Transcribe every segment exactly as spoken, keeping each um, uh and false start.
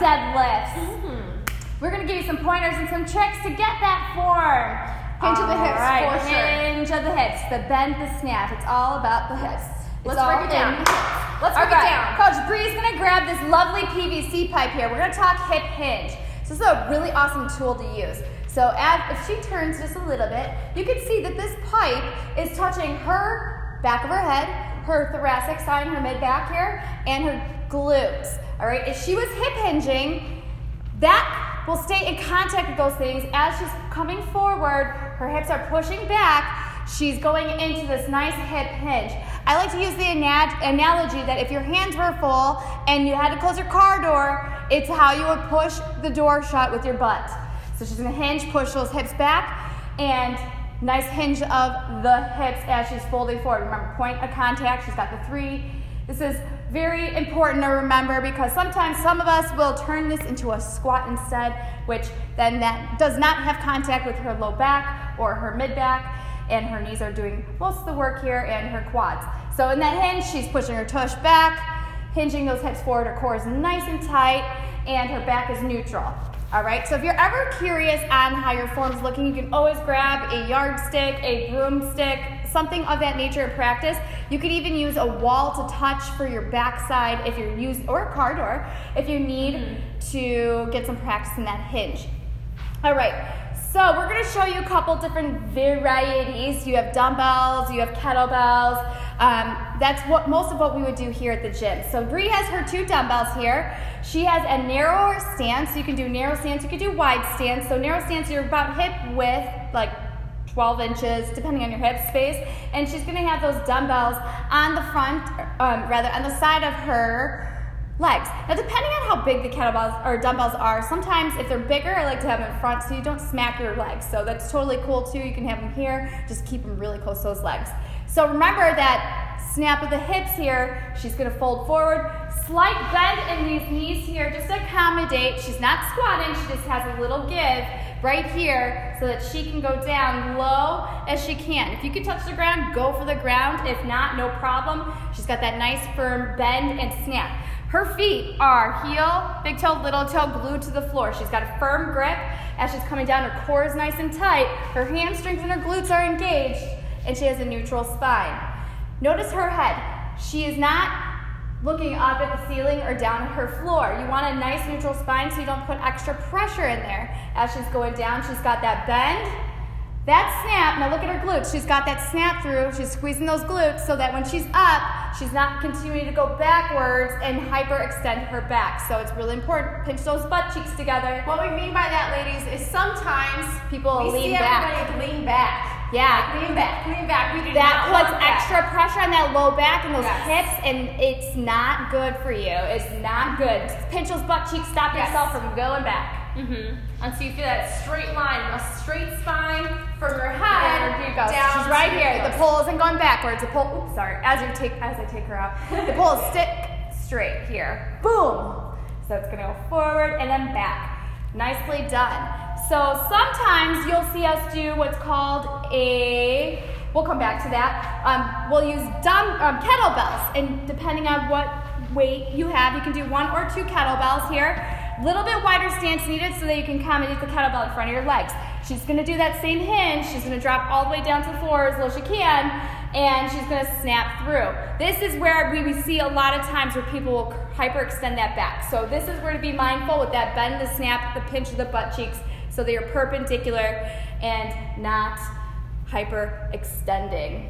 deadlifts. Mm-hmm. We're going to give you some pointers and some tricks to get that form. Hinge all of the hips, right. for sure. Hinge of the hips, the bend, the snap. It's all about the hips. It's Let's break it down. Let's break right. it down. Coach Bree's going to grab this lovely P V C pipe here. We're going to talk hip hinge. So this is a really awesome tool to use. So as, if she turns just a little bit, you can see that this pipe is touching her back of her head, her thoracic side, her mid-back here, and her glutes. All right, if she was hip hinging, that will stay in contact with those things. As she's coming forward, her hips are pushing back. She's going into this nice hip hinge. I like to use the analogy that if your hands were full and you had to close your car door, it's how you would push the door shut with your butt. So she's gonna hinge, push those hips back, and nice hinge of the hips as she's folding forward. Remember, point of contact, she's got the three. This is very important to remember because sometimes some of us will turn this into a squat instead, which then that does not have contact with her low back or her mid back, and her knees are doing most of the work here and her quads. So in that hinge, she's pushing her tush back, hinging those hips forward, her core is nice and tight, and her back is neutral. All right, so if you're ever curious on how your form's looking, you can always grab a yardstick, a broomstick, something of that nature in practice. You could even use a wall to touch for your backside if you're used, or a car door, if you need mm-hmm. to get some practice in that hinge. All right, so we're gonna show you a couple different varieties. You have dumbbells, you have kettlebells. Um, that's what most of what we would do here at the gym. So Bree has her two dumbbells here. She has a narrower stance. You can do narrow stance, you can do wide stance. So narrow stance, you're about hip width, like twelve inches, depending on your hip space. And she's gonna have those dumbbells on the front, um, rather on the side of her legs. Now, depending on how big the kettlebells or dumbbells are, sometimes if they're bigger, I like to have them in front so you don't smack your legs. So that's totally cool too. You can have them here. Just keep them really close to those legs. So remember that snap of the hips here. She's gonna fold forward. Slight bend in these knees here just to accommodate. She's not squatting. She just has a little give right here so that she can go down low as she can. If you can touch the ground, go for the ground. If not, no problem. She's got that nice firm bend and snap. Her feet are heel, big toe, little toe, glued to the floor. She's got a firm grip as she's coming down. Her core is nice and tight. Her hamstrings and her glutes are engaged, and she has a neutral spine. Notice her head. She is not looking up at the ceiling or down at her floor. You want a nice neutral spine so you don't put extra pressure in there. As she's going down, she's got that bend, that snap. Now look at her glutes. She's got that snap through. She's squeezing those glutes so that when she's up, she's not continuing to go backwards and hyperextend her back. So it's really important. Pinch those butt cheeks together. What we mean by that, ladies, is sometimes people we lean see back. Everybody lean back. Yeah, lean back, lean back. We do that puts extra pressure on that low back and those yes. hips, and it's not good for you. It's not good. Just pinch those butt cheeks, stop yes. yourself from going back. Mm-hmm. And so you feel that straight line, a straight spine from your head yeah, you go. down. She's right here. The pole isn't going backwards. The pole. Oops, sorry. As you take, as I take her out, the pole is stick straight here. Boom. So it's gonna go forward and then back. Nicely done. So sometimes you'll see us do what's called a, we'll come back to that, um, we'll use dumb, um, kettlebells, and depending on what weight you have, you can do one or two kettlebells here. A little bit wider stance needed so that you can accommodate the kettlebell in front of your legs. She's going to do that same hinge, she's going to drop all the way down to the floor as low as she can, and she's going to snap through. This is where we see a lot of times where people will hyperextend that back. So this is where to be mindful with that bend, the snap, the pinch of the butt cheeks, so they are perpendicular and not hyperextending.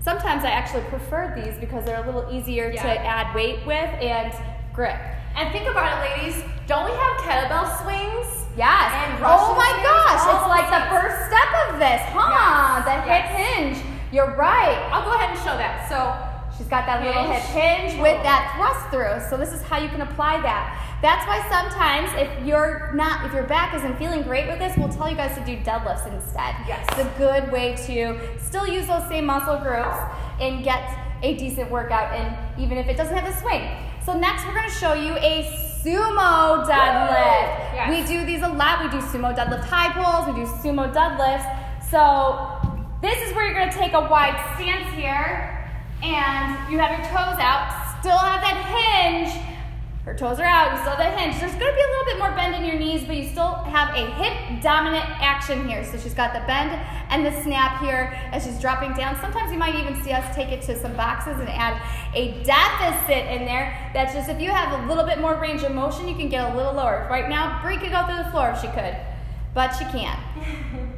Sometimes I actually prefer these because they're a little easier yeah. to add weight with and grip. And think about it, ladies. Don't we have kettlebell swings? Yes. And oh my gosh, oh, it's like the first step of this, huh? Yes. The hip yes. hinge. You're right. I'll go ahead and show that. So she's got that little hinge. hip hinge with that thrust through. So this is how you can apply that. That's why sometimes if you're not, if your back isn't feeling great with this, we'll tell you guys to do deadlifts instead. Yes. It's a good way to still use those same muscle groups and get a decent workout in, even if it doesn't have a swing. So next we're gonna show you a sumo deadlift. Yes. We do these a lot. We do sumo deadlift high pulls, we do sumo deadlifts. So this is where you're gonna take a wide stance here and you have your toes out, still have that hinge. Your toes are out, you still have that hinge. There's gonna be a little bit more bend in your knees, but you still have a hip dominant action here. So she's got the bend and the snap here as she's dropping down. Sometimes you might even see us take it to some boxes and add a deficit in there. That's just if you have a little bit more range of motion, you can get a little lower. Right now, Bree could go through the floor if she could, but she can't,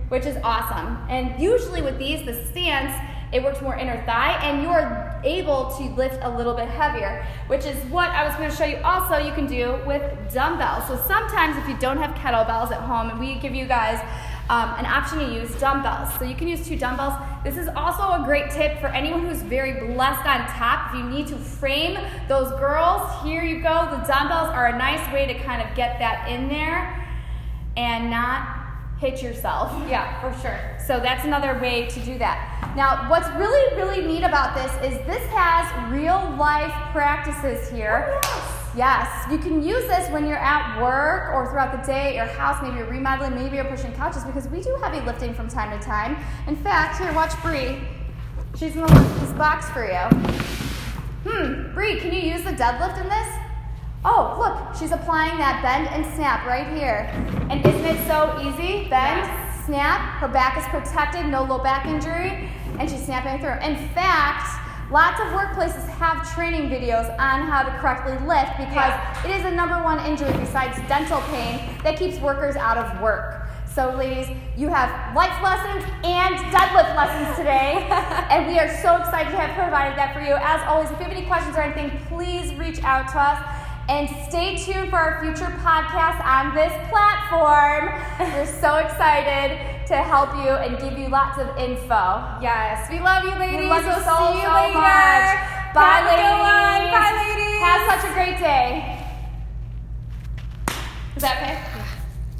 which is awesome. And usually with these, the stance, it works more inner thigh, and you're able to lift a little bit heavier, which is what I was gonna show you also you can do with dumbbells. So sometimes if you don't have kettlebells at home, and we give you guys um, an option to use dumbbells. So you can use two dumbbells. This is also a great tip for anyone who's very blessed on top. If you need to frame those girls, here you go. The dumbbells are a nice way to kind of get that in there and not hit yourself. Yeah, for sure. So that's another way to do that. Now, what's really, really neat about this is this has real life practices here. Oh, yes. Yes, you can use this when you're at work or throughout the day at your house, maybe you're remodeling, maybe you're pushing couches, because we do heavy lifting from time to time. In fact, here, watch Bree. She's gonna lift this box for you. Hmm, Bree, can you use the deadlift in this? Oh, look, she's applying that bend and snap right here. And isn't it so easy? Bend, yes. Snap, her back is protected, no low back injury, and she's snapping through. In fact, lots of workplaces have training videos on how to correctly lift, because yeah. It is a number one injury besides dental pain that keeps workers out of work. So ladies, you have life lessons and deadlift lessons today, and we are so excited to have provided that for you. As always, if you have any questions or anything, please reach out to us. And stay tuned for our future podcasts on this platform. We're so excited to help you and give you lots of info. Yes, we love you, ladies. We love you so, so, so much. Bye, ladies. Bye, ladies. Have such a great day. Is that okay?